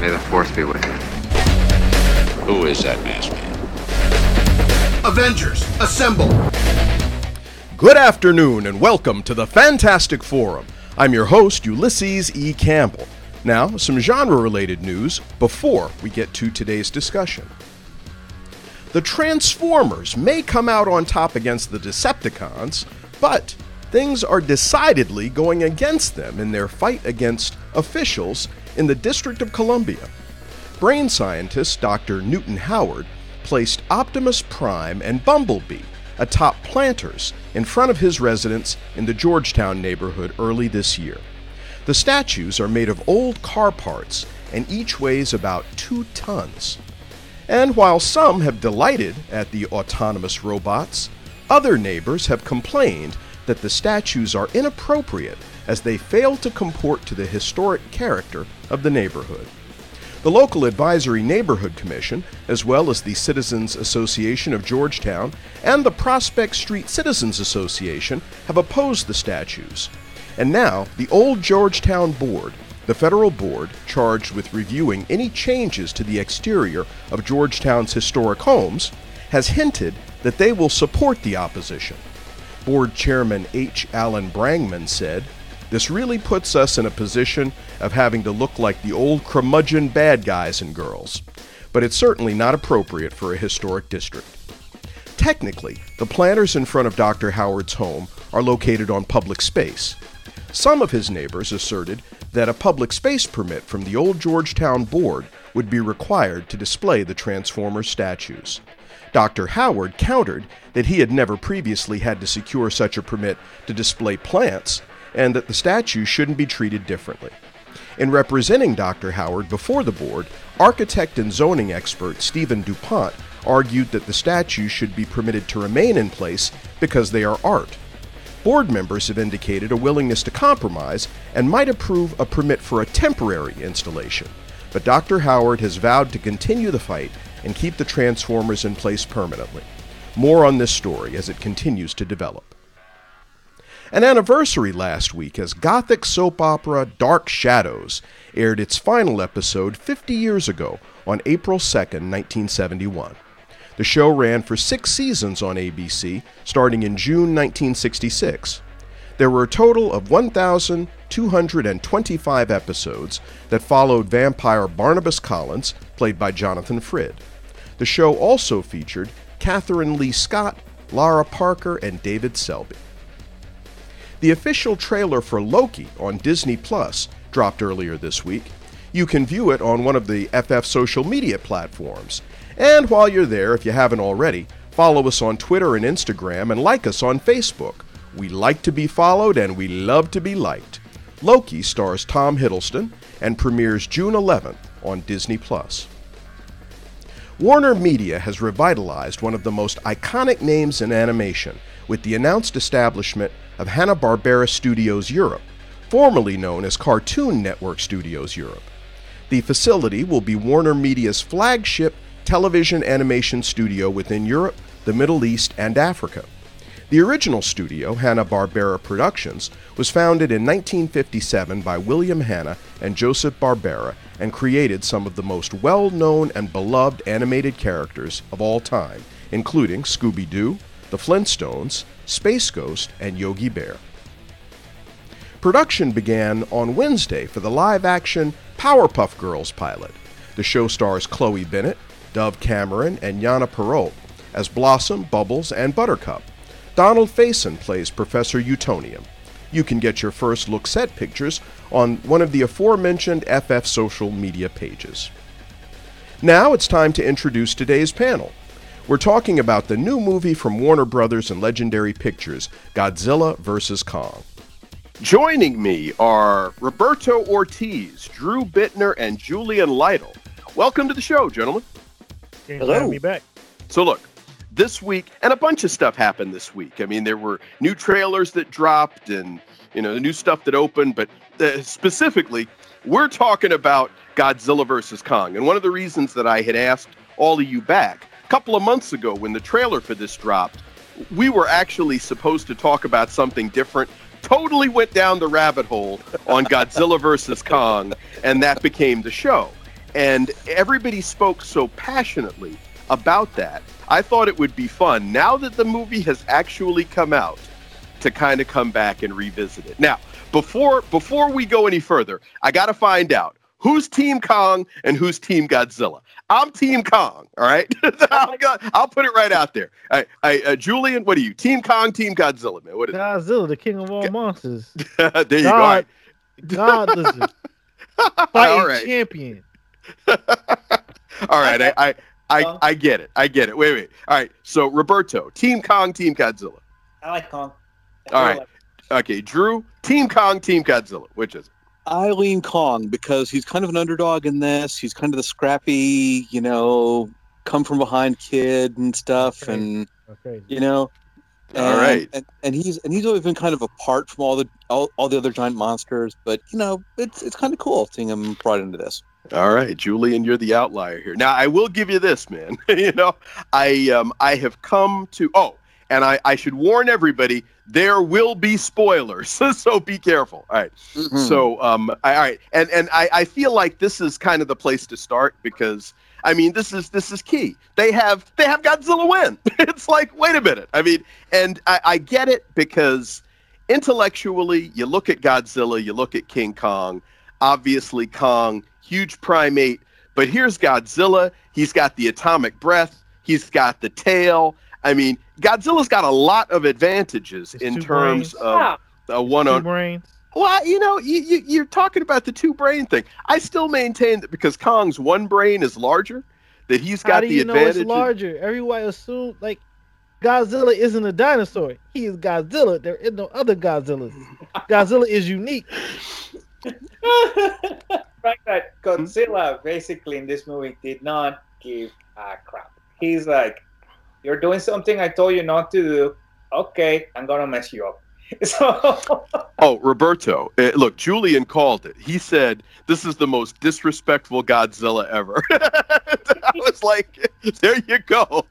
May the force be with you. Who is that masked man? Avengers, assemble. Good afternoon and welcome to the Fantastic Forum. I'm your host, Ulysses E. Campbell. Now, some genre-related news before we get to today's discussion. The Transformers may come out on top against the Decepticons, but things are decidedly going against them in their fight against officials in the District of Columbia. Brain scientist Dr. Newton Howard placed Optimus Prime and Bumblebee atop planters in front of his residence in the Georgetown neighborhood early this year. The statues are made of old car parts and each weighs about 2 tons. And while some have delighted at the autonomous robots, other neighbors have complained that the statues are inappropriate as they fail to comport to the historic character of the neighborhood. The local advisory neighborhood commission, as well as the Citizens Association of Georgetown and the Prospect Street Citizens Association, have opposed the statues. And now, the old Georgetown board, the federal board charged with reviewing any changes to the exterior of Georgetown's historic homes, has hinted that they will support the opposition. Board Chairman H. Allen Brangman said, "This really puts us in a position of having to look like the old curmudgeon bad guys and girls, but it's certainly not appropriate for a historic district." Technically, the planters in front of Dr. Howard's home are located on public space. Some of his neighbors asserted that a public space permit from the old Georgetown board would be required to display the Transformers statues. Dr. Howard countered that he had never previously had to secure such a permit to display plants and that the statues shouldn't be treated differently. In representing Dr. Howard before the board, architect and zoning expert Stephen DuPont argued that the statues should be permitted to remain in place because they are art. Board members have indicated a willingness to compromise and might approve a permit for a temporary installation, but Dr. Howard has vowed to continue the fight and keep the Transformers in place permanently. More on this story as it continues to develop. An anniversary last week as gothic soap opera Dark Shadows aired its final episode 50 years ago on April 2, 1971. The show ran for 6 seasons on ABC, starting in June 1966. There were a total of 1,225 episodes that followed vampire Barnabas Collins, played by Jonathan Frid. The show also featured Catherine Lee Scott, Lara Parker, and David Selby. The official trailer for Loki on Disney Plus dropped earlier this week. You can view it on one of the FF social media platforms. And while you're there, if you haven't already, follow us on Twitter and Instagram and like us on Facebook. We like to be followed and we love to be liked. Loki stars Tom Hiddleston and premieres June 11th on Disney+. Warner Media has revitalized one of the most iconic names in animation with the announced establishment of Hanna-Barbera Studios Europe, formerly known as Cartoon Network Studios Europe. The facility will be Warner Media's flagship television animation studio within Europe, the Middle East, and Africa. The original studio, Hanna-Barbera Productions, was founded in 1957 by William Hanna and Joseph Barbera and created some of the most well-known and beloved animated characters of all time, including Scooby-Doo, The Flintstones, Space Ghost, and Yogi Bear. Production began on Wednesday for the live-action Powerpuff Girls pilot. The show stars Chloe Bennett, Dove Cameron, and Jana Parol as Blossom, Bubbles, and Buttercup. Donald Faison plays Professor Utonium. You can get your first look set pictures on one of the aforementioned FF social media pages. Now it's time to introduce today's panel. We're talking about the new movie from Warner Bros. And Legendary Pictures, Godzilla vs. Kong. Joining me are Roberto Ortiz, Drew Bittner, and Julian Lytle. Welcome to the show, gentlemen. Thanks. Hello. For having me back. So look, this week, and a bunch of stuff happened this week. I mean, there were new trailers that dropped and, you know, the new stuff that opened. But specifically, we're talking about Godzilla vs. Kong. And one of the reasons that I had asked all of you back a couple of months ago when the trailer for this dropped, we were actually supposed to talk about something different. Totally went down the rabbit hole on Godzilla vs. Kong, and that became the show. And everybody spoke so passionately about that. I thought it would be fun, now that the movie has actually come out, to kind of come back and revisit it. Now, before we go any further, I got to find out who's Team Kong and who's Team Godzilla. I'm Team Kong, all right? I'll put it right out there. Julian, what are you? Team Kong, Team Godzilla, man? What is Godzilla, the king of all monsters. There you God, go. All right. God, listen. Fighting all right. Champion. All right, I get it. I get it. Wait. All right, so Roberto, Team Kong, Team Godzilla. I like Kong. All right. Okay, Drew, Team Kong, Team Godzilla. Which is it? I lean Kong because he's kind of an underdog in this. He's kind of the scrappy, you know, come from behind kid and stuff, and you know, and he's always been kind of apart from all the other giant monsters. But you know, it's kind of cool seeing him brought into this. All right, Julian, you're the outlier here. Now I will give you this, man. You know, I have come to and I should warn everybody, there will be spoilers, so be careful. All right. Mm-hmm. So, all right. And I feel like this is kind of the place to start because, I mean, this is key. They have Godzilla win. It's like, wait a minute. I mean, and I get it because intellectually, you look at Godzilla, you look at King Kong, obviously Kong, huge primate, but here's Godzilla. He's got the atomic breath. He's got the tail. I mean, Godzilla's got a lot of advantages in terms of a one-on-one. Well, you know, you're talking about the two-brain thing. I still maintain that because Kong's one brain is larger, that he's got the advantage. How do you know it's larger? Everybody assumes, like, Godzilla isn't a dinosaur. He is Godzilla. There is no other Godzilla. Godzilla is unique. The fact that Godzilla basically in this movie did not give a crap. He's like, you're doing something I told you not to do. Okay, I'm going to mess you up. So... Oh, Roberto, look, Julian called it. He said, this is the most disrespectful Godzilla ever. I was like, there you go.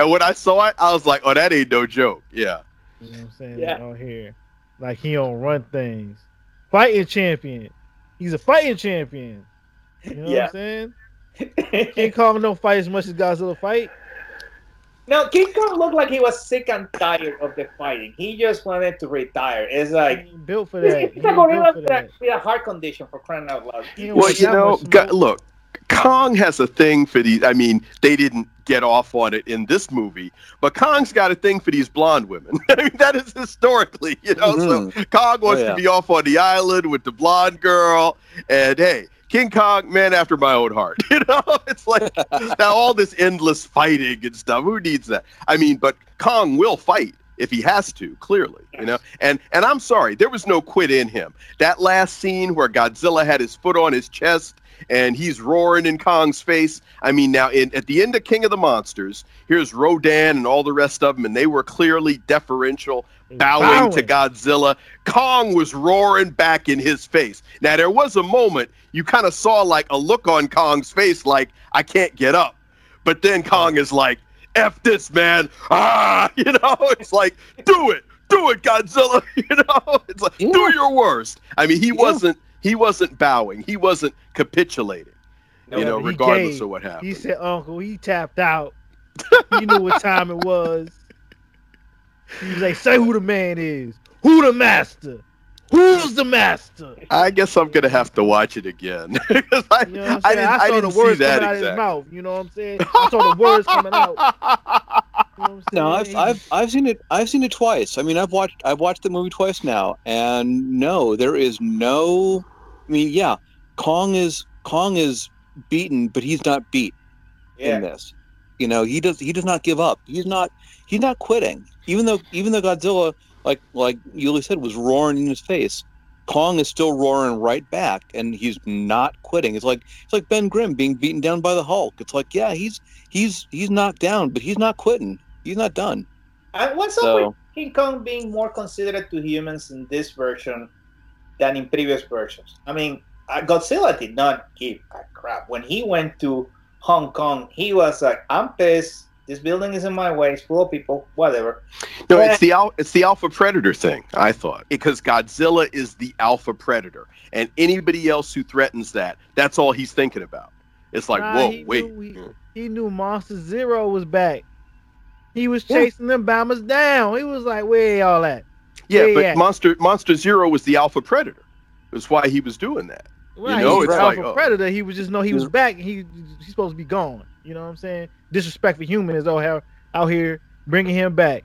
And when I saw it, I was like, oh, that ain't no joke. Yeah. You know what I'm saying? Yeah. Out here. Like, he don't run things. Fighting champion. He's a fighting champion. You know what I'm saying? Can't call him no fight as much as Godzilla fight. Now, King Kong looked like he was sick and tired of the fighting. He just wanted to retire. It's like... He ain't built for that. He's a gorilla with a heart condition, for crying out loud. Well, you know, look, Kong has a thing for these... I mean, they didn't get off on it in this movie, but Kong's got a thing for these blonde women. I mean, that is historically, you know? Mm-hmm. So Kong wants to be off on the island with the blonde girl, and hey... King Kong, man after my own heart. You know, it's like now all this endless fighting and stuff. Who needs that? I mean, but Kong will fight if he has to, clearly, you know. And I'm sorry, there was no quit in him. That last scene where Godzilla had his foot on his chest and he's roaring in Kong's face. I mean, now at the end of King of the Monsters, here's Rodan and all the rest of them, and they were clearly deferential, bowing to Godzilla. Kong was roaring back in his face. Now, there was a moment you kind of saw like a look on Kong's face like, I can't get up. But then Kong is like, F this, man. Ah, you know, it's like, do it. Do it, Godzilla. You know, it's like, do your worst. I mean, he wasn't bowing. He wasn't capitulating, you know, regardless of what happened. He said, Uncle, he tapped out. He knew what time it was. He was like, say who the man is. Who the master? Who's the master? I guess I'm going to have to watch it again. I didn't see that exactly. His mouth, you know what I'm saying? I saw the words coming out. You know what I'm saying? No, I've seen it. I've seen it twice. I mean, I've watched the movie twice now, and no, there is no. I mean, yeah, Kong is beaten, but he's not beat in this. You know, he does not give up. He's not quitting. Even though Godzilla. like Yuli said, was roaring in his face. Kong is still roaring right back, and he's not quitting. It's like Ben Grimm being beaten down by the Hulk. It's like, yeah, he's knocked down, but he's not quitting. He's not done. What's up with King Kong being more considerate to humans in this version than in previous versions? I mean, Godzilla did not give a crap. When he went to Hong Kong, he was like, I'm pissed. This building is in my way. It's full of people. Whatever. No, it's the alpha predator thing, I thought. Because Godzilla is the alpha predator. And anybody else who threatens that, that's all he's thinking about. It's like, he knew Monster Zero was back. He was chasing them bombers down. He was like, where y'all at? Yeah, but Monster Zero was the alpha predator. That's why he was doing that. Right, you know, it's like alpha predator. He was just know he was back. And he's supposed to be gone. You know what I'm saying? Disrespect for human is out here bringing him back.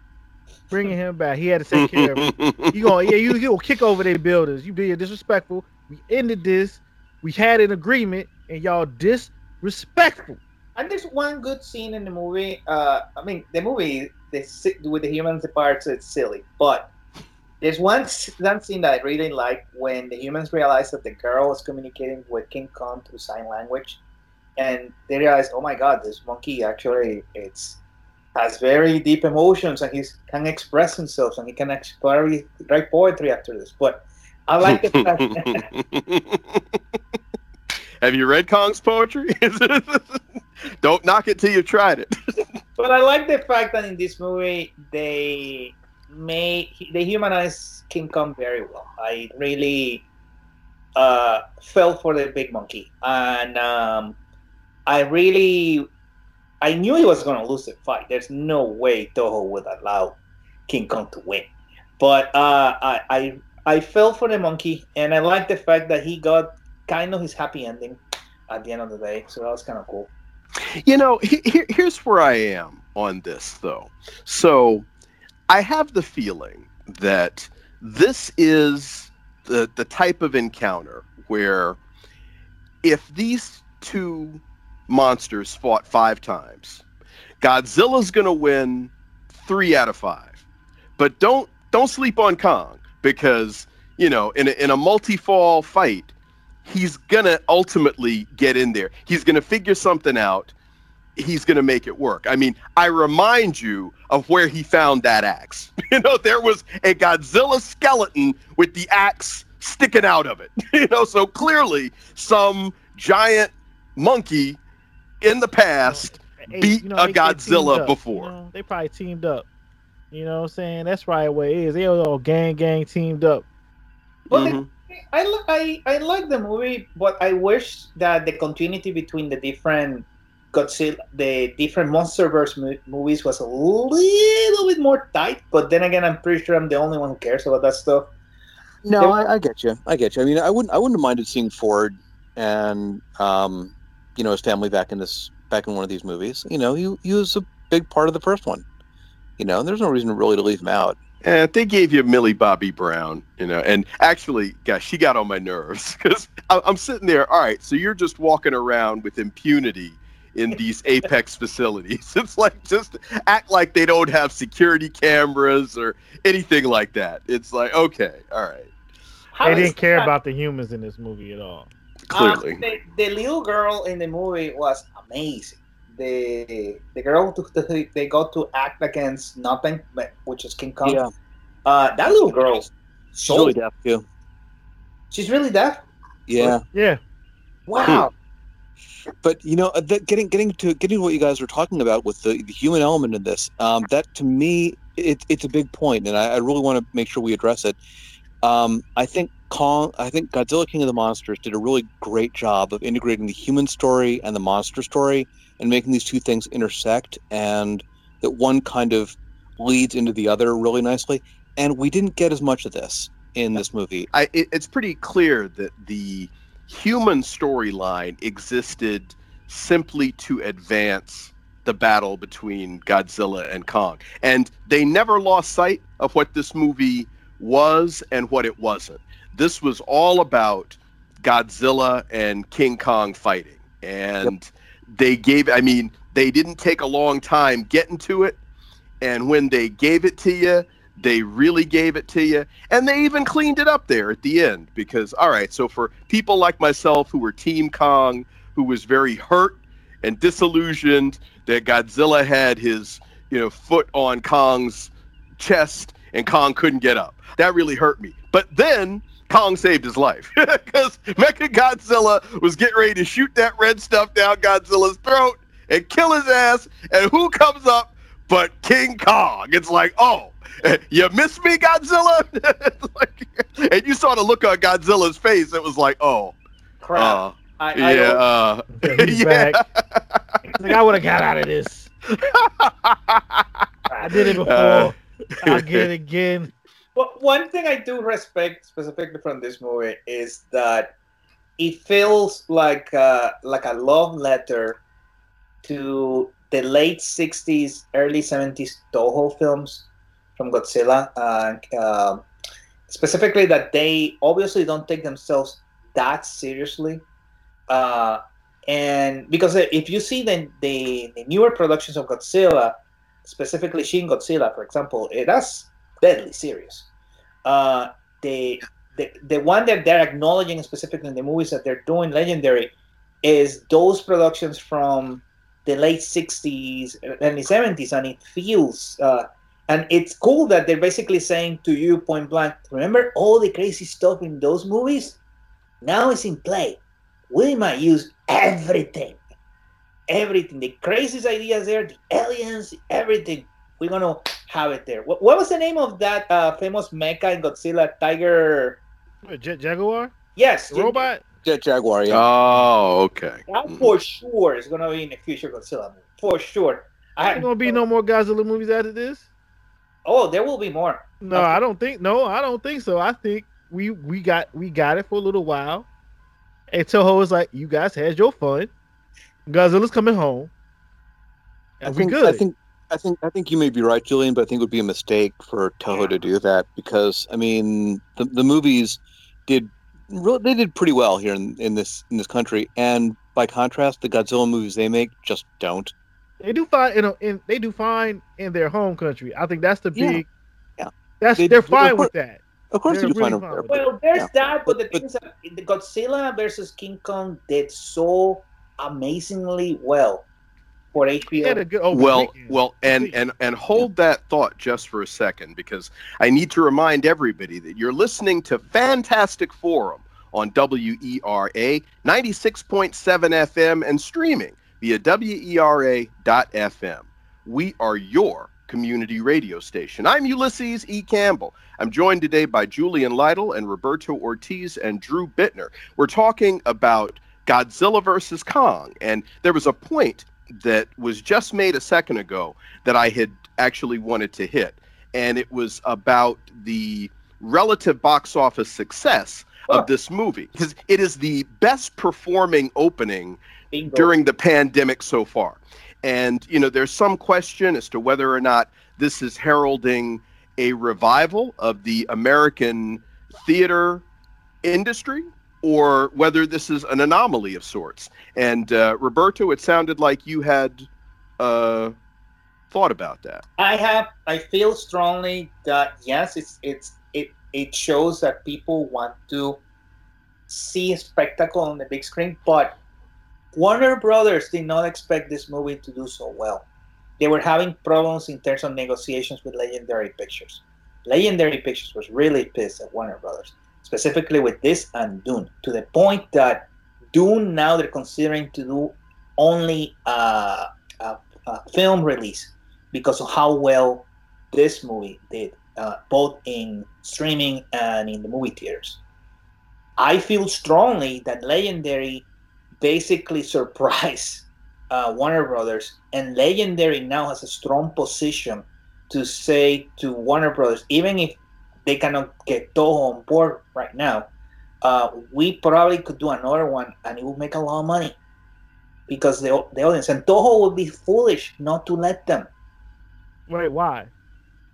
He had to take care of him. You gonna kick over their buildings. You being disrespectful. We ended this. We had an agreement, and y'all disrespectful. And there's one good scene in the movie. I mean, the movie with the humans parts, it's silly, but there's one scene that I really like when the humans realize that the girl was communicating with King Kong through sign language. And they realize, oh my God, this monkey actually has very deep emotions, and he can express himself, and he can actually write poetry after this. But I like it. Have you read Kong's poetry? Don't knock it till you tried it. But I like the fact that in this movie they humanize King Kong very well. I really fell for the big monkey, and I knew he was going to lose the fight. There's no way Toho would allow King Kong to win. But I fell for the monkey, and I like the fact that he got kind of his happy ending at the end of the day. So that was kind of cool. You know, here's where I am on this, though. So I have the feeling that this is the type of encounter where if these two monsters fought 5 times, Godzilla's gonna win 3 out of 5. But don't sleep on Kong, because you know in a multi-fall fight he's gonna ultimately get in there. He's gonna figure something out. He's gonna make it work. I mean, I remind you of where he found that axe. You know, there was a Godzilla skeleton with the axe sticking out of it. You know, so clearly some giant monkey in the past beat a Godzilla before. You know, they probably teamed up. You know what I'm saying? That's probably what it is. They were all gang teamed up. But I like the movie, but I wish that the continuity between the different Godzilla, the different MonsterVerse movies was a little bit more tight. But then again, I'm pretty sure I'm the only one who cares about that stuff. No, I get you. I mean, I wouldn't have minded seeing Ford and you know, his family back in one of these movies. You know, he was a big part of the first one. You know, and there's no reason really to leave him out. And they gave you Millie Bobby Brown, you know, and actually, gosh, she got on my nerves because I'm sitting there. All right, so you're just walking around with impunity in these Apex facilities. It's like, just act like they don't have security cameras or anything like that. It's like, okay, all right. They didn't care about the humans in this movie at all. Clearly, the little girl in the movie was amazing. The girl they got to act against nothing, which is King Kong. Yeah. That little girl, she's really deaf too. She's really deaf. Yeah. Yeah. Wow. But you know, getting to what you guys were talking about with the human element in this, that to me it's a big point, and I really want to make sure we address it. I think Godzilla King of the Monsters did a really great job of integrating the human story and the monster story and making these two things intersect, and that one kind of leads into the other really nicely. And we didn't get as much of this in this movie. It's pretty clear that the human storyline existed simply to advance the battle between Godzilla and Kong. And they never lost sight of what this movie was and what it wasn't. This was all about Godzilla and King Kong fighting, and they didn't take a long time getting to it, and when they gave it to you, They really gave it to you, and they even cleaned it up there at the end, because, all right, so for people like myself who were Team Kong, who was very hurt and disillusioned that Godzilla had his, you know, foot on Kong's chest and Kong couldn't get up. That really hurt me. But then Kong saved his life, because Mechagodzilla was getting ready to shoot that red stuff down Godzilla's throat and kill his ass, and who comes up but King Kong? It's like, oh, you miss me, Godzilla? And you saw the look on Godzilla's face. It was like, oh, crap. He's back. I would have got out of this. I did it before. I'll get it again. But one thing I do respect specifically from this movie is that it feels like a love letter to the late 60s, early 70s Toho films from Godzilla. Specifically that they obviously don't take themselves that seriously. And because if you see the newer productions of Godzilla, specifically Shin Godzilla, for example, that's deadly serious. The one that they're acknowledging specifically in the movies that they're doing Legendary is those productions from the late 60s and the 70s, and it feels... and it's cool that they're basically saying to you point blank, remember all the crazy stuff in those movies? Now it's in play. We might use everything. Everything. The craziest ideas there, the aliens, everything. We're going to have it there. What was the name of that famous mecha in Godzilla? Tiger? Jet Jaguar? Yes. Robot? Jet Jaguar, yeah. Oh, okay. That for sure is going to be in the future Godzilla movie. For sure. There's going to be no more Godzilla movies after this? Oh, there will be more. No, okay. I don't think so. I think we got it for a little while. And Toho was like, you guys had your fun. Godzilla's coming home. I think you may be right, Julian, but I think it would be a mistake for Toho to do that, because I mean the movies did pretty well here in this country, and by contrast, the Godzilla movies they make just don't. They do fine in their home country. I think that's the big. Yeah. They're fine with that. Of course, you really find them. Well, there's that, but the thing is that the Godzilla versus King Kong did so amazingly well for HBO. Well, and hold that thought just for a second, because I need to remind everybody that you're listening to Fantastic Forum on WERA 96.7 FM and streaming via WERA.FM. We are your community radio station. I'm Ulysses E. Campbell. I'm joined today by Julian Lytle and Roberto Ortiz and Drew Bittner. We're talking about Godzilla vs. Kong, and there was a point that was just made a second ago that I had actually wanted to hit, and it was about the relative box office success of this movie, because it is the best performing opening during the pandemic so far. And, you know, there's some question as to whether or not this is heralding a revival of the American theater industry, or whether this is an anomaly of sorts. And, Roberto, it sounded like you had thought about that. I feel strongly that, yes, it shows that people want to see a spectacle on the big screen, but Warner Brothers did not expect this movie to do so well. They were having problems in terms of negotiations with Legendary Pictures. Legendary Pictures was really pissed at Warner Brothers, specifically with this and Dune, to the point that Dune now they're considering to do only a film release because of how well this movie did, both in streaming and in the movie theaters. I feel strongly that Legendary basically surprise Warner Brothers, and Legendary now has a strong position to say to Warner Brothers, even if they cannot get Toho on board right now, we probably could do another one and it would make a lot of money because the audience, and Toho would be foolish not to let them. Wait, why?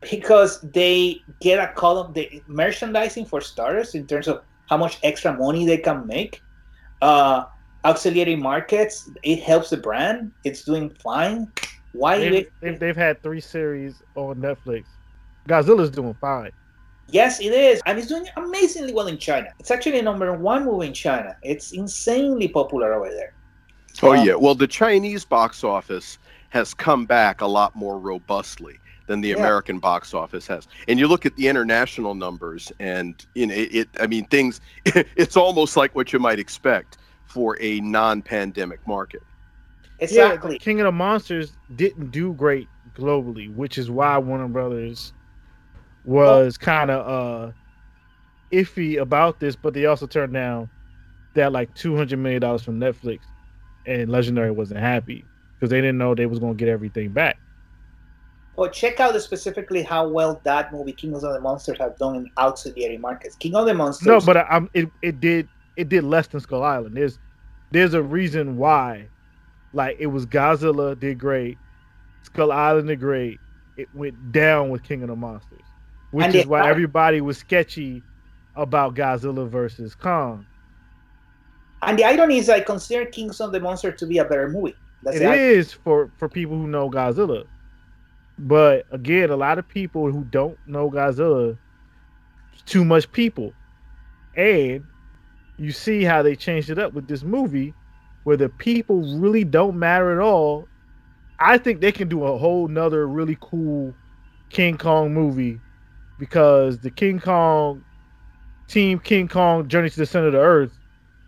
Because they get a column, the merchandising for starters in terms of how much extra money they can make. Auxiliary markets, it helps the brand. It's doing fine. Why? They've had 3 series on Netflix Godzilla's doing fine. Yes, it is. And it's doing amazingly well in China. It's actually a #1 movie in China. It's insanely popular over there. Oh, yeah. Well, the Chinese box office has come back a lot more robustly than the American box office has. And you look at the international numbers and it's almost like what you might expect for a non-pandemic market. Exactly. Yeah, King of the Monsters didn't do great globally, which is why Warner Brothers was kind of iffy about this, but they also turned down that like $200 million from Netflix, and Legendary wasn't happy because they didn't know they was going to get everything back. Well, check out specifically how well that movie, King of the Monsters, have done in auxiliary markets. King of the Monsters... No, but it did less than Skull Island. There's a reason why. Like, it was Godzilla did great, Skull Island did great, it went down with King of the Monsters, which is why everybody was sketchy about Godzilla versus Kong. And the irony is I consider King of the Monsters to be a better movie. It is for people who know Godzilla. But again, a lot of people who don't know Godzilla, too much people. And you see how they changed it up with this movie, where the people really don't matter at all. I think they can do a whole nother really cool King Kong movie, because the King Kong team, King Kong Journey to the Center of the Earth,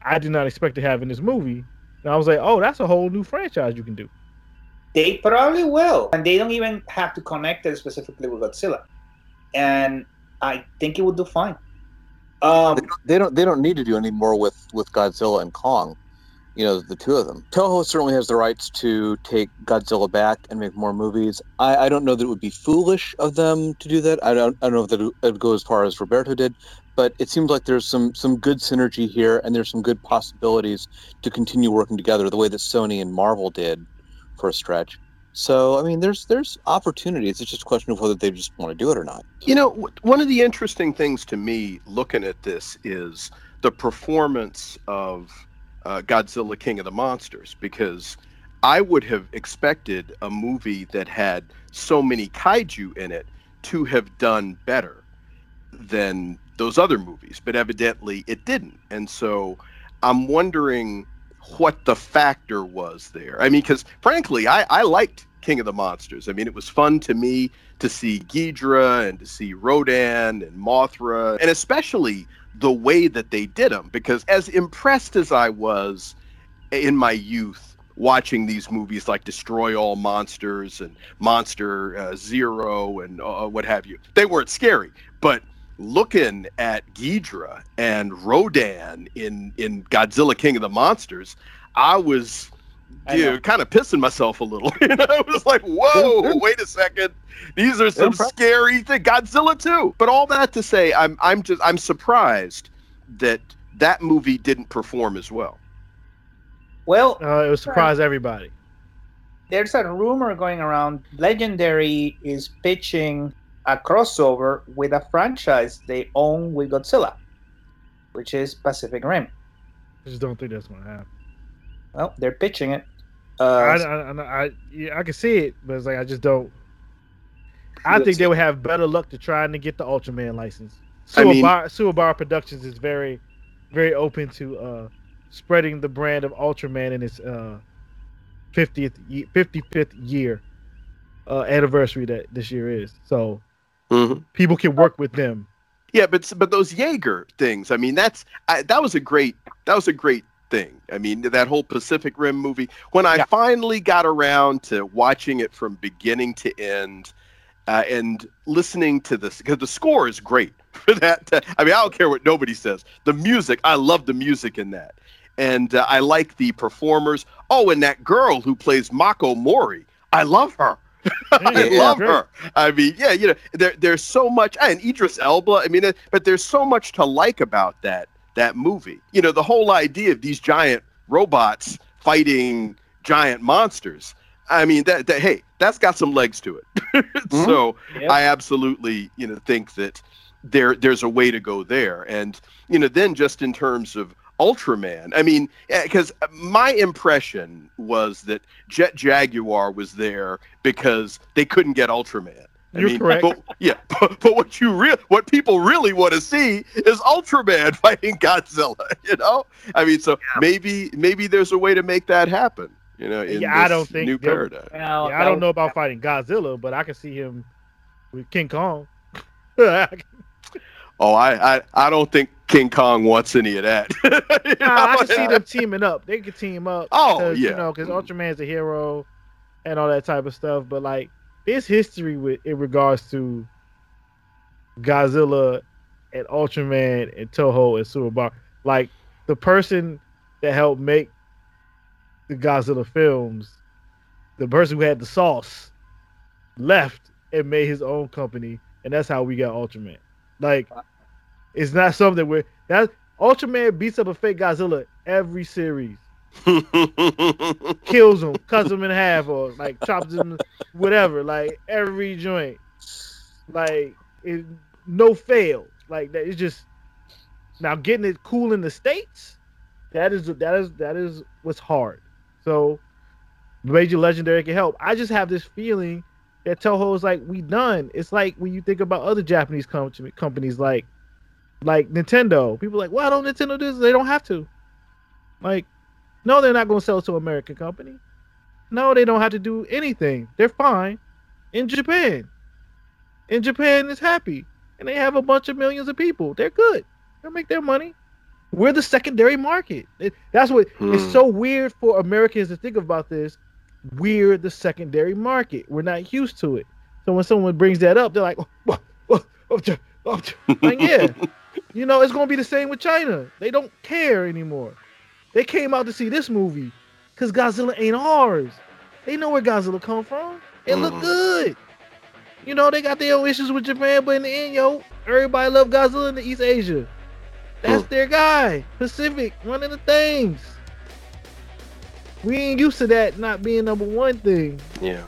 I did not expect to have in this movie. And I was like, oh, that's a whole new franchise you can do. They probably will. And they don't even have to connect it specifically with Godzilla. And I think it would do fine. They don't need to do any more with Godzilla and Kong. You know, the two of them. Toho certainly has the rights to take Godzilla back and make more movies. I don't know that it would be foolish of them to do that. I don't know if that it would go as far as Roberto did, but it seems like there's some good synergy here, and there's some good possibilities to continue working together the way that Sony and Marvel did for a stretch. So, I mean, there's opportunities. It's just a question of whether they just want to do it or not. You know, one of the interesting things to me looking at this is the performance of Godzilla King of the Monsters, because I would have expected a movie that had so many kaiju in it to have done better than those other movies, but evidently it didn't. And so I'm wondering what the factor was there. I mean, because frankly, I liked King of the Monsters. I mean, it was fun to me to see Ghidra and to see Rodan and Mothra, and especially the way that they did them, because as impressed as I was in my youth watching these movies like Destroy All Monsters and Monster Zero and what have you, they weren't scary. But looking at Ghidra and Rodan in Godzilla King of the Monsters, I was kind of pissing myself a little. You know, I was like, whoa, wait a second. These are some scary things. Godzilla too. But all that to say, I'm surprised that movie didn't perform as well. Well, it was surprise everybody. There's a rumor going around. Legendary is pitching a crossover with a franchise they own with Godzilla, which is Pacific Rim. I just don't think that's going to happen. Well, they're pitching it. I can see it, but it's like I just don't. I think they would have better luck to trying to get the Ultraman license. Suwabar Productions is very, very open to spreading the brand of Ultraman in its 55th year anniversary that this year is. So people can work with them. Yeah, but those Jaeger things. I mean, that was a great thing. I mean, that whole Pacific Rim movie, when I finally got around to watching it from beginning to end and listening to this, because the score is great for that. I mean, I don't care what nobody says. The music, I love the music in that. And I like the performers. Oh, and that girl who plays Mako Mori, I love her. I love her. I mean, yeah, you know, there's so much, and Idris Elba, I mean, but there's so much to like about that movie. You know, the whole idea of these giant robots fighting giant monsters. I mean, that's got some legs to it. Mm-hmm. So yep. I absolutely, you know, think that there's a way to go there. And, you know, then just in terms of Ultraman, I mean, because my impression was that Jet Jaguar was there because they couldn't get Ultraman. You're correct. But what people really want to see is Ultraman fighting Godzilla. You know, I mean, so maybe there's a way to make that happen. You know, in this new paradigm. I don't know about fighting Godzilla, but I can see him with King Kong. I don't think King Kong wants any of that. I can see them teaming up. They could team up. You know, because Ultraman's a hero and all that type of stuff. But like, there's history in regards to Godzilla and Ultraman and Toho and Tsubasa. Like, the person that helped make the Godzilla films, the person who had the sauce, left and made his own company, and that's how we got Ultraman. Like, it's not something Ultraman beats up a fake Godzilla every series. Kills him, cuts him in half, or like chops him, whatever. Like, every joint, like it, no fail. Like, that it's just now getting it cool in the States. That is what's hard. So Major Legendary can help. I just have this feeling that Toho is like, we done. It's like when you think about other Japanese companies like Nintendo. People are like, why don't Nintendo do this? They don't have to. Like, no, they're not going to sell to an American company. No, they don't have to do anything. They're fine in Japan. And Japan is happy. And they have a bunch of millions of people. They're good. They'll make their money. We're the secondary market. It's so weird for Americans to think about this. We're the secondary market. We're not used to it. So when someone brings that up, they're like, oh. Like, yeah. You know, it's going to be the same with China. They don't care anymore. They came out to see this movie because Godzilla ain't ours. They know where Godzilla come from. It look good. You know, they got their own issues with Japan, but in the end, everybody love Godzilla in the East Asia. That's their guy. Pacific, one of the things. We ain't used to that not being number one thing. Yeah.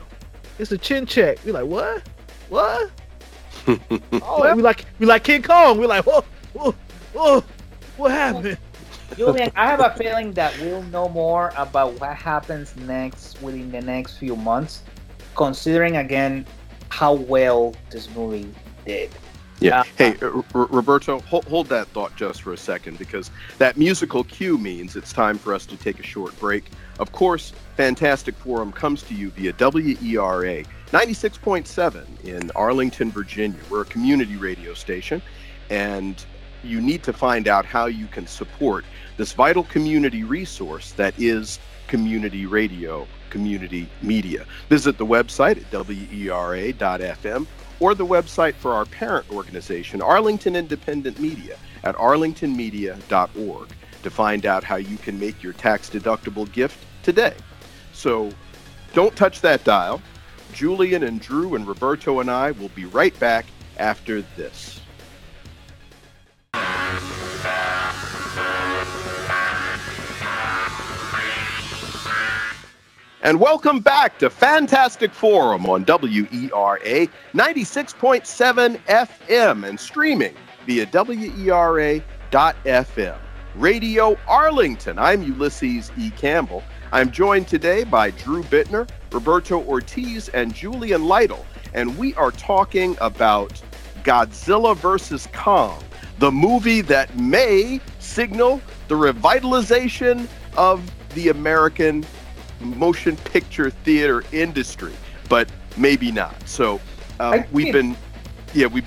It's a chin check. We like, what? we like King Kong. We like, whoa, what happened? Julian, I have a feeling that we'll know more about what happens next within the next few months, considering again how well this movie did. Yeah. Hey, Roberto, hold that thought just for a second, because that musical cue means it's time for us to take a short break. Of course, Fantastic Forum comes to you via WERA 96.7 in Arlington, Virginia. We're a community radio station, and you need to find out how you can support this vital community resource that is community radio, community media. Visit the website at wera.fm or the website for our parent organization, Arlington Independent Media, at arlingtonmedia.org to find out how you can make your tax-deductible gift today. So don't touch that dial. Julian and Drew and Roberto and I will be right back after this. And welcome back to Fantastic Forum on WERA 96.7 FM and streaming via WERA.FM. Radio Arlington. I'm Ulysses E. Campbell. I'm joined today by Drew Bittner, Roberto Ortiz, and Julian Lytle. And we are talking about Godzilla vs. Kong, the movie that may signal the revitalization of the American motion picture theater industry, but maybe not. So we've been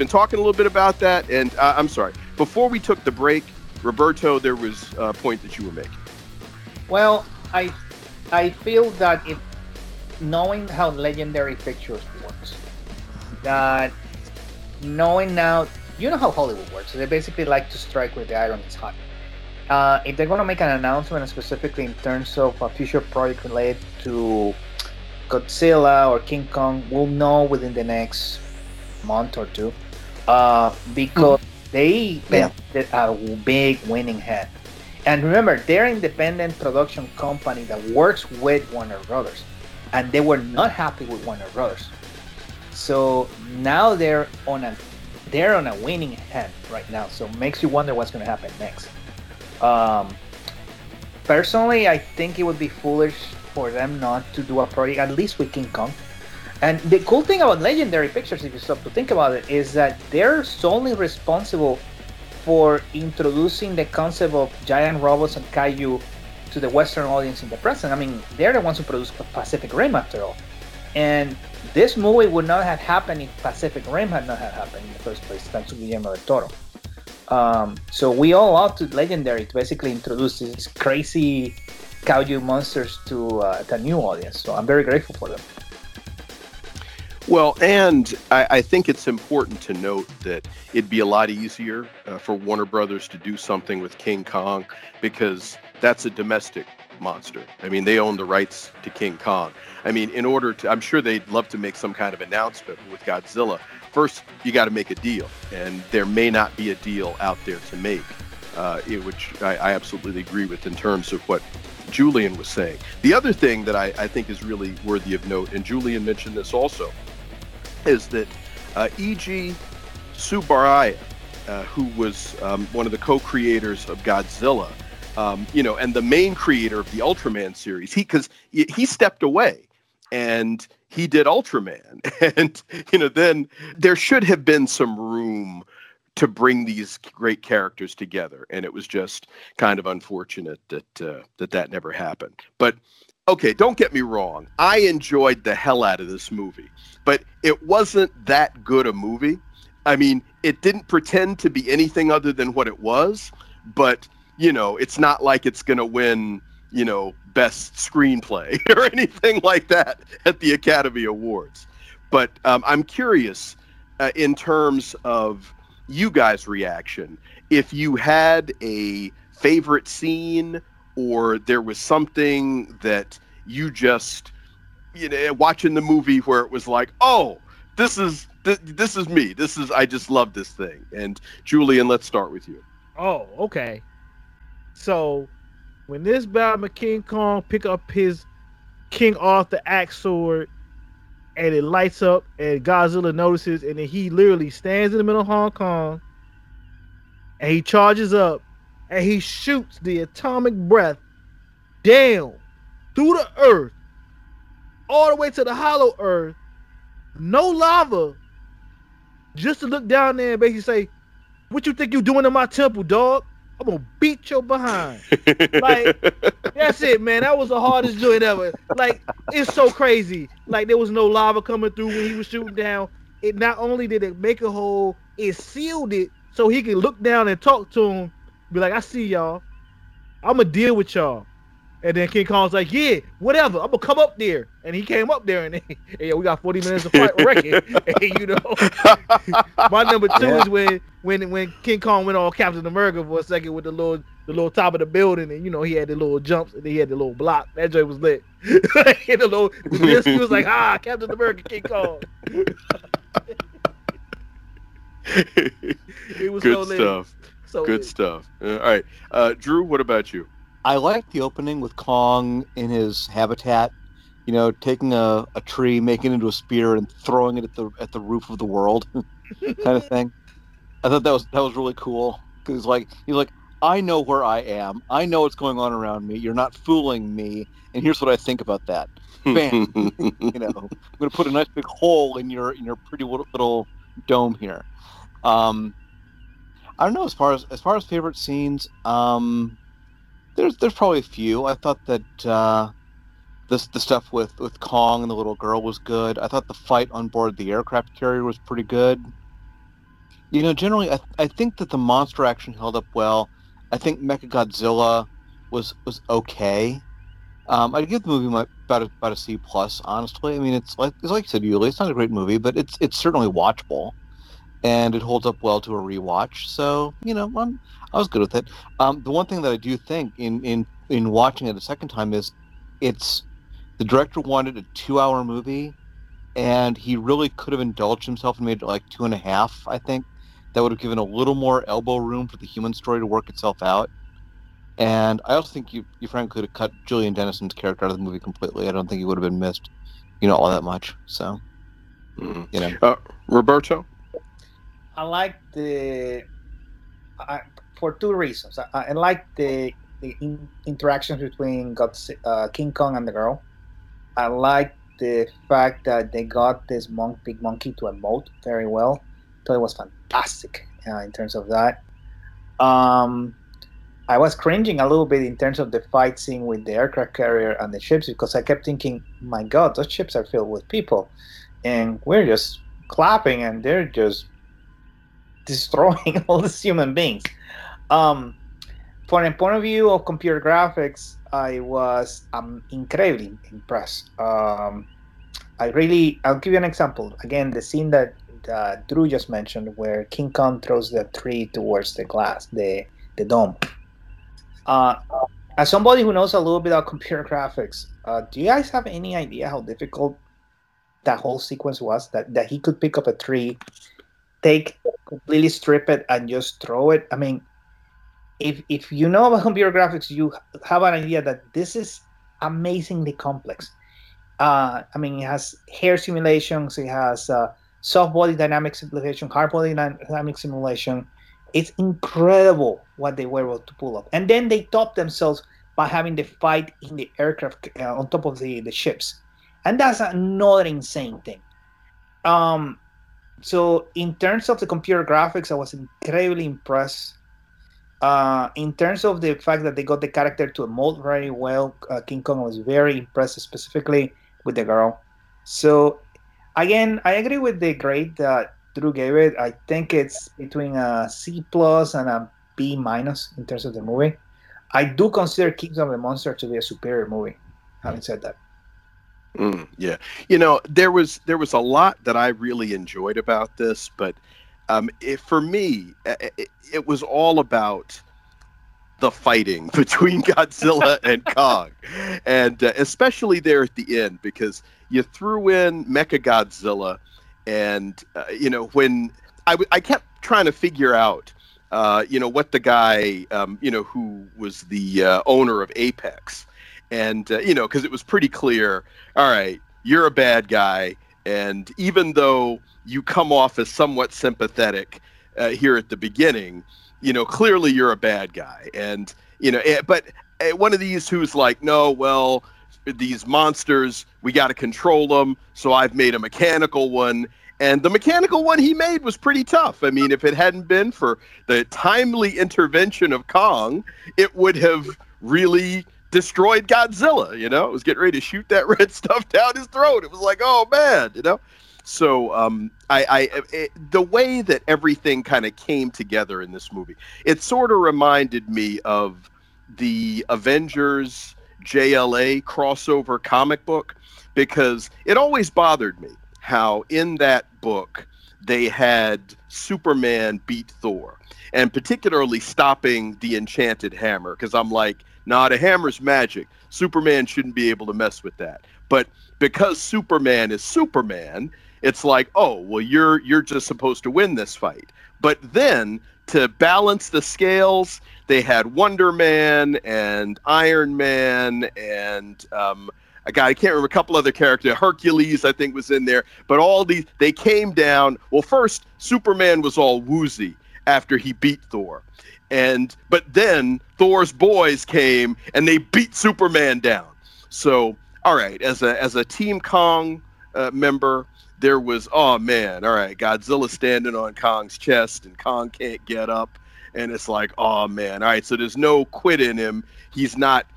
talking a little bit about that. And I'm sorry, before we took the break, Roberto, there was a point that you were making. Well, I feel that if knowing how Legendary Pictures works, that knowing now, you know how Hollywood works. They basically like to strike where the iron is hot. If they're going to make an announcement specifically in terms of a future project related to Godzilla or King Kong, we'll know within the next month or two, because they built a big winning hand. And remember, they're an independent production company that works with Warner Brothers, and they were not happy with Warner Brothers. So now they're on a winning hand right now. So it makes you wonder what's going to happen next. Personally, I think it would be foolish for them not to do a project, at least with King Kong, And the cool thing about Legendary Pictures, if you stop to think about it, is that they're solely responsible for introducing the concept of giant robots and kaiju to the Western audience in the present. I mean, they're the ones who produced Pacific Rim, after all. And this movie would not have happened if Pacific Rim had not had happened in the first place, thanks to Guillermo del Toro. So we all ought to Legendary to basically introduce these crazy kaiju monsters to a new audience. So I'm very grateful for them. Well, and I think it's important to note that it'd be a lot easier for Warner Brothers to do something with King Kong, because that's a domestic monster. I mean, they own the rights to King Kong. I mean, in order to, I'm sure they'd love to make some kind of announcement with Godzilla. First, you got to make a deal, and there may not be a deal out there to make, which I absolutely agree with in terms of what Julian was saying. The other thing that I think is really worthy of note, and Julian mentioned this also, is that E.G. Tsuburaya, who was one of the co-creators of Godzilla, and the main creator of the Ultraman series, because he stepped away and he did Ultraman. And, then there should have been some room to bring these great characters together. And it was just kind of unfortunate that never happened. But okay, don't get me wrong. I enjoyed the hell out of this movie, but it wasn't that good a movie. I mean, it didn't pretend to be anything other than what it was, but it's not like it's going to win, best screenplay or anything like that at the Academy Awards. But I'm curious in terms of you guys' reaction, if you had a favorite scene or there was something that you just, watching the movie where it was like, oh, this is me. I just love this thing. And Julian, let's start with you. Oh, okay. So when this Batman King Kong pick up his King Arthur axe sword, and it lights up, and Godzilla notices, and then he literally stands in the middle of Hong Kong, and he charges up, and he shoots the atomic breath down through the earth, all the way to the hollow earth, no lava, just to look down there and basically say, what you think you doing in my temple, dog? I'm going to beat your behind. That's it, man. That was the hardest joint ever. It's so crazy. There was no lava coming through when he was shooting down. It not only did it make a hole, it sealed it so he could look down and talk to him. Be like, I see y'all. I'm going to deal with y'all. And then King Kong's like, yeah, whatever. I'm going to come up there. And he came up there, and we got 40 minutes of fight record. My number two is when King Kong went all Captain America for a second with the little top of the building, and he had the little jumps and he had the little block. That joint was lit. And he was like, Captain America, King Kong. It was good stuff. Good stuff. All right, Drew, what about you? I liked the opening with Kong in his habitat, taking a tree, making it into a spear, and throwing it at the roof of the world, kind of thing. I thought that was really cool, because he's like, I know where I am. I know what's going on around me. You're not fooling me. And here's what I think about that. Bam. I'm gonna put a nice big hole in your pretty little dome here. I don't know, as far as favorite scenes. There's probably a few. I thought that the stuff with Kong and the little girl was good. I thought the fight on board the aircraft carrier was pretty good. Generally, I think that the monster action held up well. I think Mechagodzilla was okay. I'd give the movie about a C+, honestly. I mean, it's like you said, Yuli, it's not a great movie, but it's certainly watchable. And it holds up well to a rewatch, so I was good with it. The one thing that I do think in watching it a second time is, it's the director wanted a 2-hour movie, and he really could have indulged himself and made it 2.5. I think that would have given a little more elbow room for the human story to work itself out. And I also think you frankly could have cut Julian Dennison's character out of the movie completely. I don't think he would have been missed, all that much. So, Roberto. I like for two reasons. I like the interactions between King Kong and the girl. I like the fact that they got this big monkey to emote very well. So it was fantastic in terms of that. I was cringing a little bit in terms of the fight scene with the aircraft carrier and the ships, because I kept thinking, my God, those ships are filled with people. And we're just clapping and they're just destroying all these human beings. From a point of view of computer graphics, I was incredibly impressed. I'll give you an example. Again, the scene that Drew just mentioned, where King Kong throws the tree towards the glass, the dome. As somebody who knows a little bit about computer graphics, do you guys have any idea how difficult that whole sequence was? That he could pick up a tree, completely strip it, and just throw it? I mean, if you know about computer graphics, you have an idea that this is amazingly complex. I mean, it has hair simulations, it has soft body dynamic simulation, hard body dynamic simulation. It's incredible what they were able to pull off. And then they topped themselves by having the fight in the aircraft on top of the ships. And that's another insane thing. So in terms of the computer graphics, I was incredibly impressed. In terms of the fact that they got the character to emote very well, King Kong was very impressed, specifically with the girl. So again, I agree with the grade that Drew gave it. I think it's between a C+ and a B- in terms of the movie. I do consider Kings of the Monsters to be a superior movie, having said that. Yeah. You know, there was a lot that I really enjoyed about this, but for me, it was all about the fighting between Godzilla and Kong, and especially there at the end, because you threw in Mechagodzilla, and you know, when I kept trying to figure out, you know, what the guy, you know, who was the owner of Apex, and you know, because it was pretty clear, all right, you're a bad guy. And even though you come off as somewhat sympathetic here at the beginning, you know, clearly you're a bad guy. And, you know, but one of these who's like, no, well, these monsters, we got to control them. So I've made a mechanical one. And the mechanical one he made was pretty tough. I mean, if it hadn't been for the timely intervention of Kong, it would have really destroyed Godzilla. You know, it was getting ready to shoot that red stuff down his throat. It was like, oh man, you know. So the way that everything kind of came together in this movie, it sort of reminded me of the Avengers JLA crossover comic book, because it always bothered me how in that book they had Superman beat Thor, and particularly stopping the Enchanted Hammer, because I'm like, nah, the hammer's magic. Superman shouldn't be able to mess with that. But because Superman is Superman, it's like, oh, well, you're just supposed to win this fight. But then, to balance the scales, they had Wonder Man and Iron Man and a guy, I can't remember, a couple other characters. Hercules, I think, was in there. But all these, they came down. Well, first, Superman was all woozy after he beat Thor. But then Thor's boys came and they beat Superman down. So, all right, as a Team Kong member, there was, oh man, all right, Godzilla standing on Kong's chest and Kong can't get up, and it's like, oh man, all right, so there's no quit in him. He's not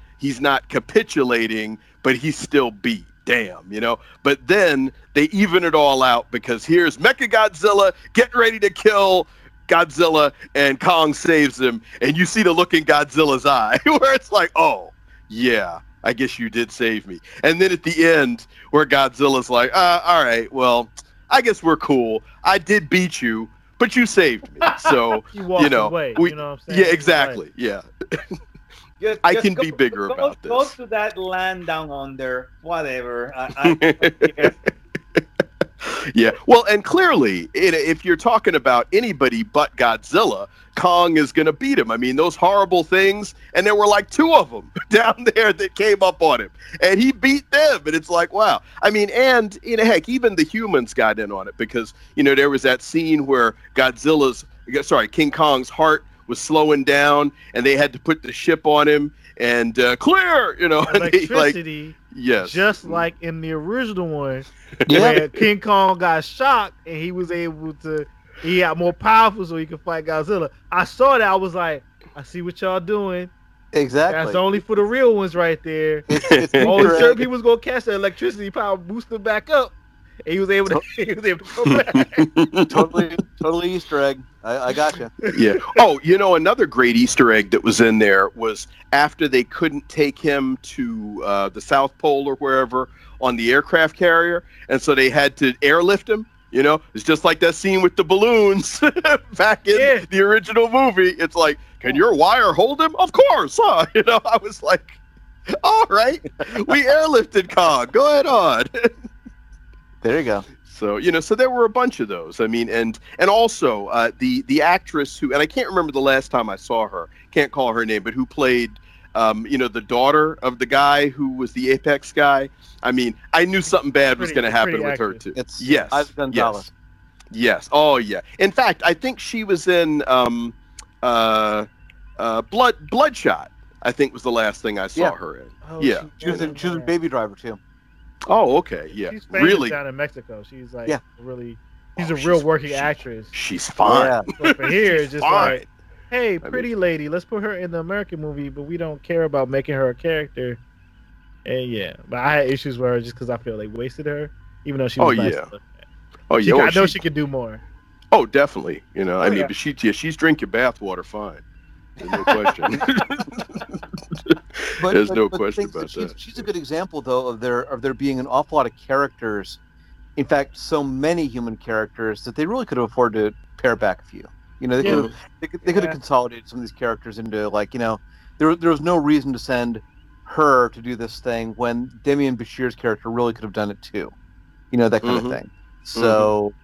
capitulating, but he's still beat. Damn, you know. But then they even it all out, because here's Mechagodzilla getting ready to kill Godzilla, and Kong saves him, and you see the look in Godzilla's eye where it's like, oh yeah, I guess you did save me. And then at the end where Godzilla's like, all right, well, I guess we're cool. I did beat you, but you saved me. So you know, away, you know what I'm saying? Yeah, exactly. Yeah. I can be bigger about this. Go to that land down under, whatever. I Yeah, well, and clearly, if you're talking about anybody but Godzilla, Kong is going to beat him. I mean, those horrible things, and there were like two of them down there that came up on him, and he beat them, and it's like, wow. I mean, and, you know, heck, even the humans got in on it, because, you know, there was that scene where King Kong's heart was slowing down, and they had to put the ship on him, and clear, you know, electricity. Yes, just like in the original one, where King Kong got shocked and he was able to, he got more powerful so he could fight Godzilla. I saw that. I was like, I see what y'all doing. Exactly. That's only for the real ones right there. Only certain people's gonna catch that electricity power booster back up. And he was able to. He was able to come back. Totally Easter egg. I got you. Yeah. Oh, you know, another great Easter egg that was in there was after they couldn't take him to the South Pole or wherever on the aircraft carrier, and so they had to airlift him. You know, it's just like that scene with the balloons back in the original movie. It's like, can your wire hold him? Of course, huh? You know, I was like, all right, we airlifted Kong. Go ahead on. There you go. So, you know, so there were a bunch of those. I mean, and also the actress who, and I can't remember the last time I saw her, can't call her name, but who played, you know, the daughter of the guy who was the Apex guy. I mean, I knew something bad was going to happen with her, too. It's, I've done Gonzalez. Yes. Oh, yeah. In fact, I think she was in Bloodshot, I think was the last thing I saw her in. Oh, yeah. She was in Baby Driver, too. Oh, okay, yeah. She's famous down in Mexico. She's like she's a real working actress. She's fine. Yeah. But for here, it's just fine. Like, hey, pretty lady, let's put her in the American movie, but we don't care about making her a character. And but I had issues with her just because I feel like wasted her, even though she was nice to look at. Oh, yeah. I know she could do more. Oh, definitely. You know, I mean, but she's drinking bathwater fine. There's no question. There's no question about that. She's a good example, though, of there being an awful lot of characters. In fact, so many human characters that they really could have afforded to pare back a few. You know, they could have consolidated some of these characters into, like, you know, there was no reason to send her to do this thing when Demian Bashir's character really could have done it too. You know, that kind of thing. So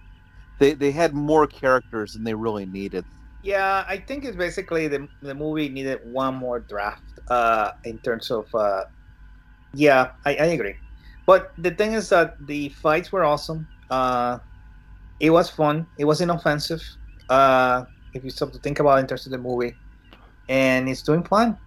they had more characters than they really needed. Yeah, I think it's basically the movie needed one more draft in terms of, I agree. But the thing is that the fights were awesome. It was fun. It was inoffensive, if you stop to think about it in terms of the movie. And it's doing fine.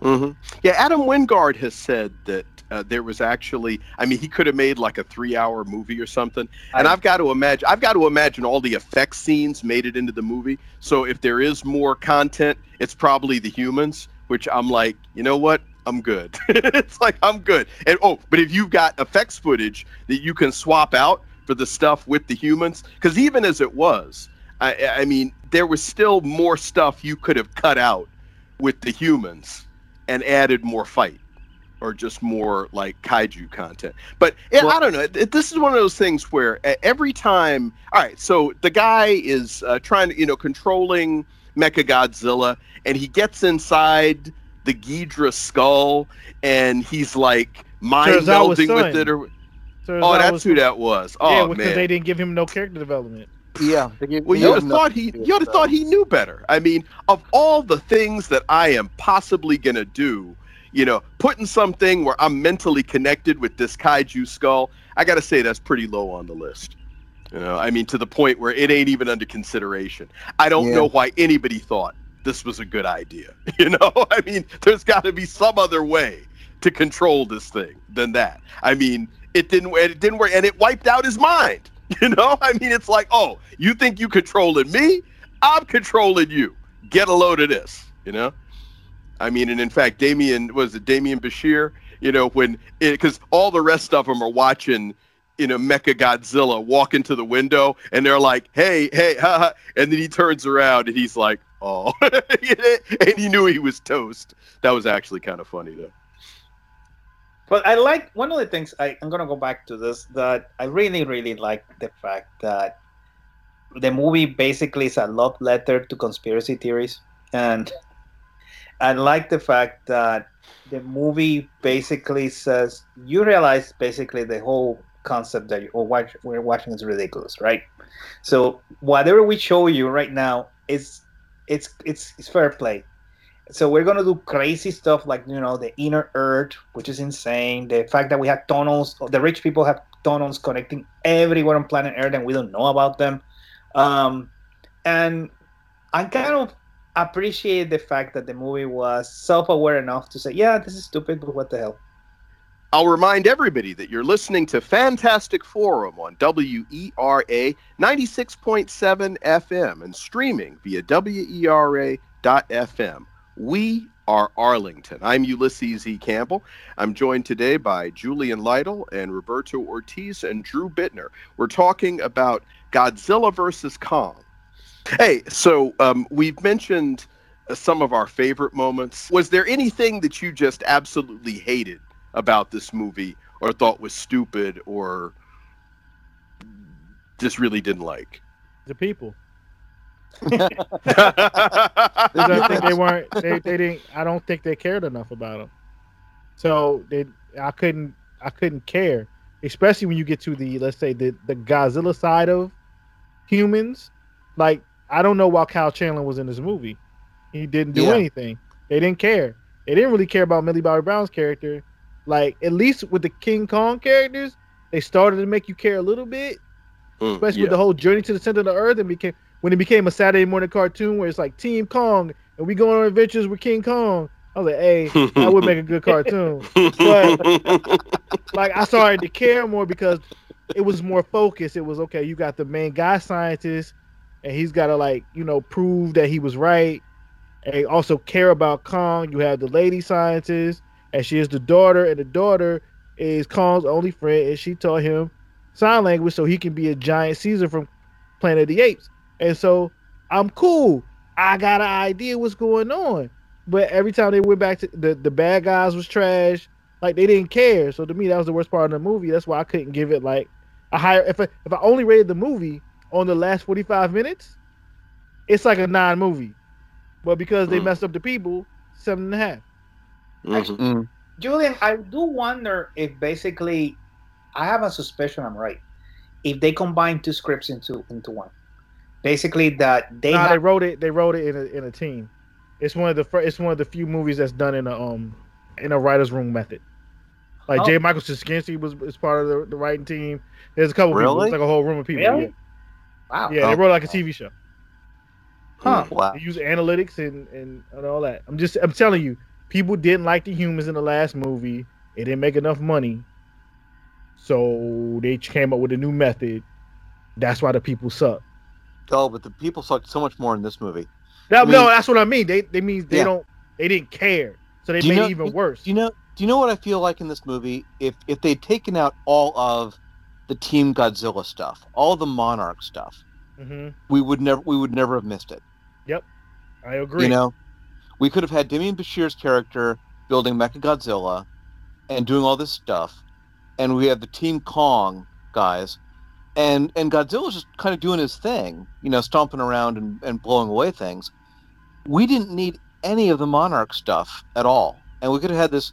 Mm-hmm. Yeah, Adam Wingard has said that there was actually, I mean, he could have made like a 3-hour movie or something. And I've got to imagine all the effects scenes made it into the movie. So if there is more content, it's probably the humans, which I'm like, you know what? I'm good. It's like, I'm good. And but if you've got effects footage that you can swap out for the stuff with the humans, because even as it was, I mean, there was still more stuff you could have cut out with the humans and added more fight. Or just more like kaiju content. But I don't know. This is one of those things where every time... All right, so the guy is trying to, you know, controlling Mechagodzilla, and he gets inside the Ghidra skull, and he's like mind melding with it. That's who that was. Oh, yeah, because they didn't give him no character development. Yeah. Well, you would have thought he knew better. I mean, of all the things that I am possibly going to do, you know, putting something where I'm mentally connected with this kaiju skull, I got to say that's pretty low on the list. You know, I mean, to the point where it ain't even under consideration. I don't know why anybody thought this was a good idea. You know, I mean, there's got to be some other way to control this thing than that. I mean, it didn't work, and it wiped out his mind. You know, I mean, it's like, oh, you think you controlling me? I'm controlling you. Get a load of this, you know? I mean, and in fact, Damian Bashir, you know, because all the rest of them are watching, you know, Mechagodzilla walk into the window, and they're like, hey, ha. And then he turns around, and he's like, oh. And he knew he was toast. That was actually kind of funny, though. But I like, one of the things, I'm going to go back to this, that I really, really like the fact that the movie basically is a love letter to conspiracy theories, and... I like the fact that the movie basically says, you realize basically the whole concept that we're watching is ridiculous, right? So whatever we show you right now is fair play. So we're going to do crazy stuff like, you know, the inner earth, which is insane. The fact that we have tunnels, the rich people have tunnels connecting everywhere on planet Earth and we don't know about them. And I kind of appreciate the fact that the movie was self-aware enough to say, yeah, this is stupid, but what the hell. I'll remind everybody that you're listening to Fantastic Forum on WERA 96.7 FM and streaming via WERA.FM. We are Arlington. I'm Ulysses E. Campbell. I'm joined today by Julian Lytle and Roberto Ortiz and Drew Bittner. We're talking about Godzilla vs. Kong. Hey, so we've mentioned some of our favorite moments. Was there anything that you just absolutely hated about this movie or thought was stupid or just really didn't like? The people. I think they weren't. They didn't. I don't think they cared enough about them. So I couldn't care, especially when you get to the, let's say, the Godzilla side of humans. Like, I don't know why Kyle Chandler was in this movie. He didn't do anything. They didn't care. They didn't really care about Millie Bobby Brown's character. Like, at least with the King Kong characters, they started to make you care a little bit, especially with the whole Journey to the Center of the Earth, and when it became a Saturday morning cartoon where it's like Team Kong and we going on adventures with King Kong. I was like, hey, that would make a good cartoon. But like, I started to care more because it was more focused. It was, okay, you got the main guy scientist, and he's got to, like, you know, prove that he was right, and also care about Kong. You have the lady scientist, and she is the daughter, and the daughter is Kong's only friend, and she taught him sign language so he can be a giant Caesar from Planet of the Apes. And so I'm cool. I got an idea what's going on. But every time they went back to the bad guys was trash. Like, they didn't care. So to me, that was the worst part of the movie. That's why I couldn't give it like a higher. If I only rated the movie on the last 45 minutes, it's like a 9 movie. But because they messed up the people, 7.5. Mm-hmm. Actually, Julian, I do wonder if basically, I have a suspicion I'm right, if they combine two scripts into one. Basically, that they wrote it. They wrote it in a team. It's one of the few movies that's done in a writer's room method. Like J. Michael Straczynski was part of the writing team. There's a couple people. It's like a whole room of people. Really? Yeah. Wow. Yeah, they wrote like a TV show. Huh. Wow. They use analytics and all that. I'm telling you, people didn't like the humans in the last movie. It didn't make enough money, so they came up with a new method. That's why the people suck. Oh, but the people sucked so much more in this movie. No, that's what I mean. They didn't care, so they made it even worse. Do you know what I feel like in this movie? If they'd taken out all of the Team Godzilla stuff, all the Monarch stuff, we would never have missed it. Yep, I agree. You know, we could have had Demian Bashir's character building Mechagodzilla and doing all this stuff, and we have the Team Kong guys. And Godzilla's just kind of doing his thing, you know, stomping around and blowing away things. We didn't need any of the Monarch stuff at all. And we could have had this,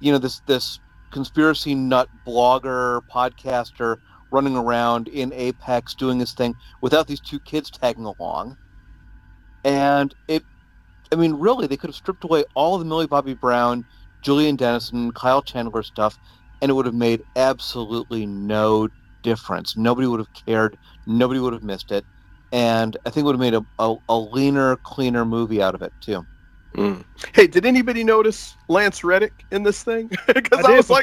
you know, this conspiracy nut blogger, podcaster running around in Apex doing his thing without these two kids tagging along. And really, they could have stripped away all of the Millie Bobby Brown, Julian Dennison, Kyle Chandler stuff, and it would have made absolutely no difference. Nobody would have cared. Nobody would have missed it, and I think it would have made a leaner, cleaner movie out of it too. Mm. Hey, did anybody notice Lance Reddick in this thing? Because I was like,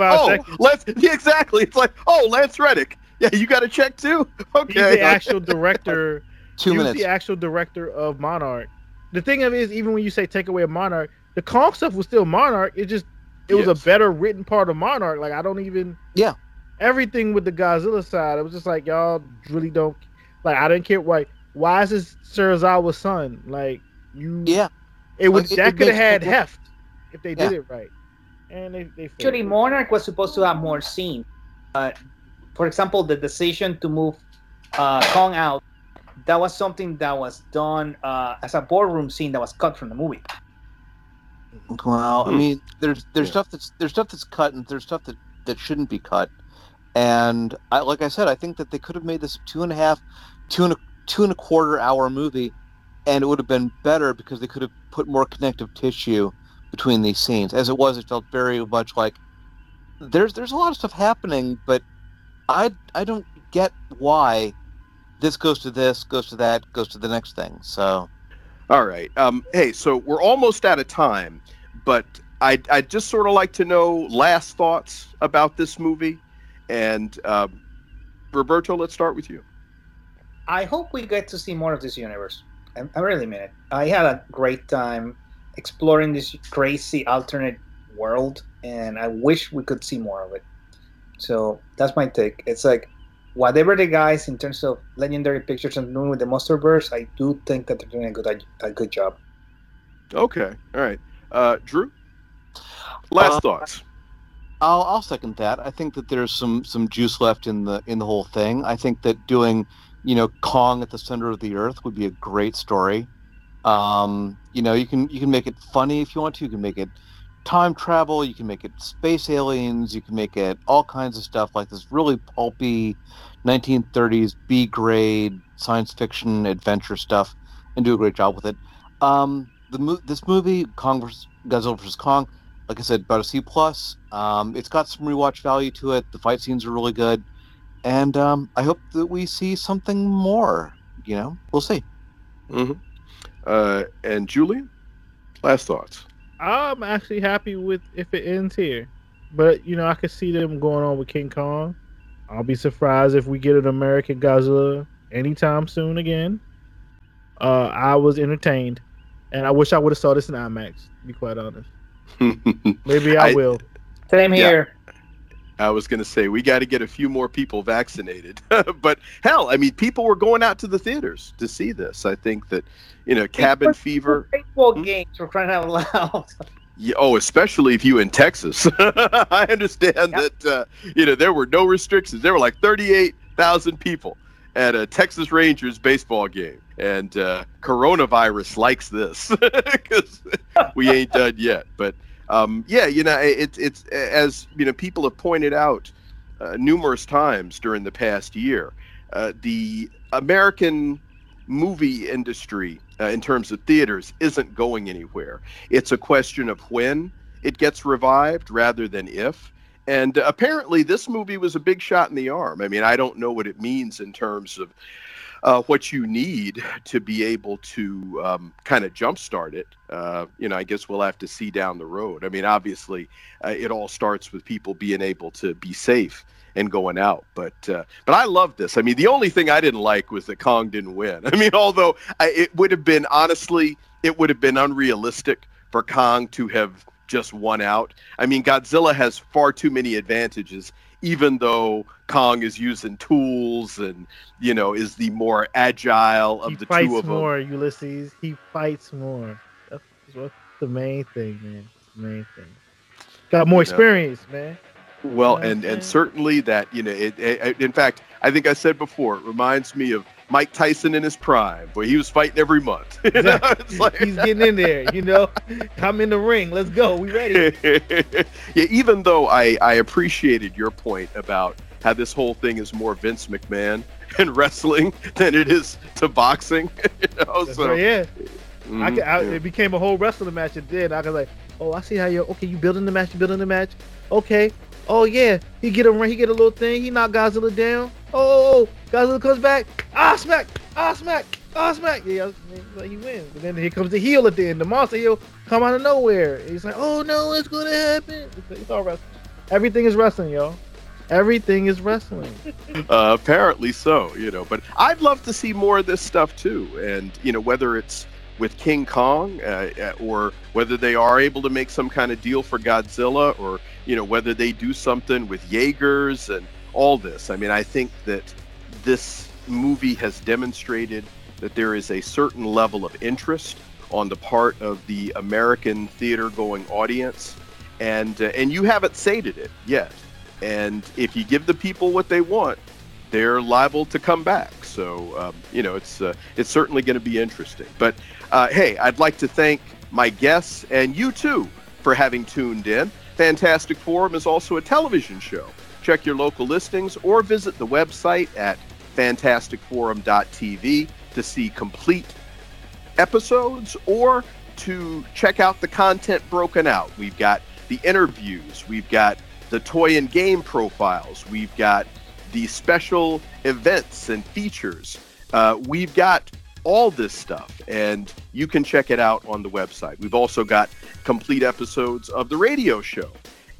exactly. It's like, oh, Lance Reddick. Yeah, you got to check too. Okay, he's the actual director. 2 minutes. He's the actual director of Monarch. The thing of it is, even when you say take away Monarch, the Kong stuff was still Monarch. It was a better written part of Monarch. Like, I don't even Everything with the Godzilla side, it was just like, y'all really don't, like, I didn't care. Why is this Serizawa's son? Like, you, yeah, it was like, that could have had heft if they did it right. And they actually, Monarch was supposed to have more scene. For example, the decision to move Kong out, that was something that was done as a boardroom scene that was cut from the movie. Well, I mean, there's stuff that's cut, and there's stuff that shouldn't be cut. And I, like I said, I think that they could have made this 2.5, 2.25 hour movie, and it would have been better because they could have put more connective tissue between these scenes. As it was, it felt very much like there's a lot of stuff happening, but I don't get why this goes to that, goes to the next thing. So All right. Hey, so we're almost out of time, but I'd just sort of like to know last thoughts about this movie. And Roberto, let's start with you. I hope we get to see more of this universe. I really mean it. I had a great time exploring this crazy alternate world, and I wish we could see more of it. So that's my take. It's like, whatever the guys in terms of Legendary Pictures and doing with the Monsterverse, I do think that they're doing a good job. Okay. All right. Drew? Last thoughts. I'll second that. I think that there's some juice left in the whole thing. I think that doing, Kong at the center of the earth would be a great story. You can make it funny if you want to. You can make it time travel. You can make it space aliens. You can make it all kinds of stuff like this really pulpy 1930s B-grade science fiction adventure stuff, and do a great job with it. This movie, Godzilla vs. Kong, like I said, about a C+. It's got some rewatch value to it. The fight scenes are really good. And I hope that we see something more. We'll see. Mm-hmm. And Julian, last thoughts. I'm actually happy with if it ends here, but I could see them going on with King Kong. I'll be surprised if we get an American Godzilla anytime soon again. I was entertained, and I wish I would have saw this in IMAX. To be quite honest, maybe I will. Same here. Yeah. I was going to say, we got to get a few more people vaccinated. But hell, I mean, people were going out to the theaters to see this. I think that, cabin fever. Baseball games were crying out loud. Yeah, especially if you in Texas. I understand that, there were no restrictions. There were like 38,000 people at a Texas Rangers baseball game. And coronavirus likes this because we ain't done yet. But it's as people have pointed out numerous times during the past year, the American movie industry in terms of theaters isn't going anywhere. It's a question of when it gets revived rather than if. And apparently this movie was a big shot in the arm. I mean, I don't know what it means in terms of what you need to be able to kind of jumpstart it. I guess we'll have to see down the road. I mean, obviously, it all starts with people being able to be safe and going out. But I love this. I mean, the only thing I didn't like was that Kong didn't win. I mean, although it would have been unrealistic for Kong to have just won out. I mean, Godzilla has far too many advantages, even though Kong is using tools and, is the more agile of the two of them. He fights more, Ulysses. He fights more. That's the main thing, man. Got more experience, man. Well, and certainly that, in fact, I think I said before, it reminds me of Mike Tyson in his prime, where he was fighting every month. It's like, he's getting in there, I'm in the ring. Let's go. We ready. Yeah, even though I appreciated your point about how this whole thing is more Vince McMahon and wrestling than it is to boxing. Mm-hmm. It became a whole wrestling match. It did. I was like, I see how you building the match. Okay. Oh, yeah. He get a ring. He get a little thing. He knocked Godzilla down. Oh, Godzilla comes back. Ah, smack. Yeah, he wins. And then here comes the heel at the end. The monster heel come out of nowhere. He's like, oh, no, it's going to happen. It's all wrestling. Everything is wrestling, y'all. Everything is wrestling. Apparently so, But I'd love to see more of this stuff, too. And, whether it's with King Kong or whether they are able to make some kind of deal for Godzilla or, whether they do something with Jaegers and all this. I mean, I think that this movie has demonstrated that there is a certain level of interest on the part of the American theater-going audience, and you haven't sated it yet. And if you give the people what they want, they're liable to come back. So, it's certainly going to be interesting. But, hey, I'd like to thank my guests and you, too, for having tuned in. Fantastic Forum is also a television show. Check your local listings or visit the website at fantasticforum.tv to see complete episodes or to check out the content broken out. We've got the interviews. We've got the toy and game profiles. We've got the special events and features. We've got all this stuff, and you can check it out on the website. We've also got complete episodes of the radio show,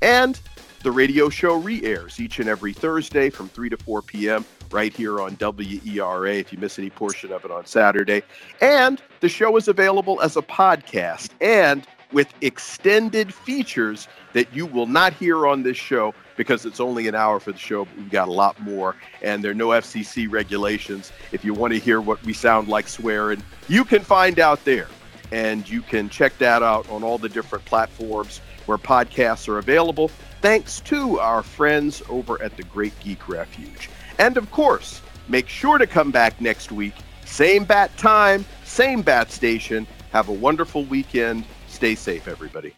and the radio show re-airs each and every Thursday from 3 to 4 p.m. right here on WERA if you miss any portion of it on Saturday. And the show is available as a podcast and with extended features that you will not hear on this show because it's only an hour for the show, but we've got a lot more, and there are no FCC regulations. If you want to hear what we sound like swearing, you can find out there, and you can check that out on all the different platforms where podcasts are available, thanks to our friends over at the Great Geek Refuge. And of course, make sure to come back next week, same bat time, same bat station. Have a wonderful weekend. Stay safe, everybody.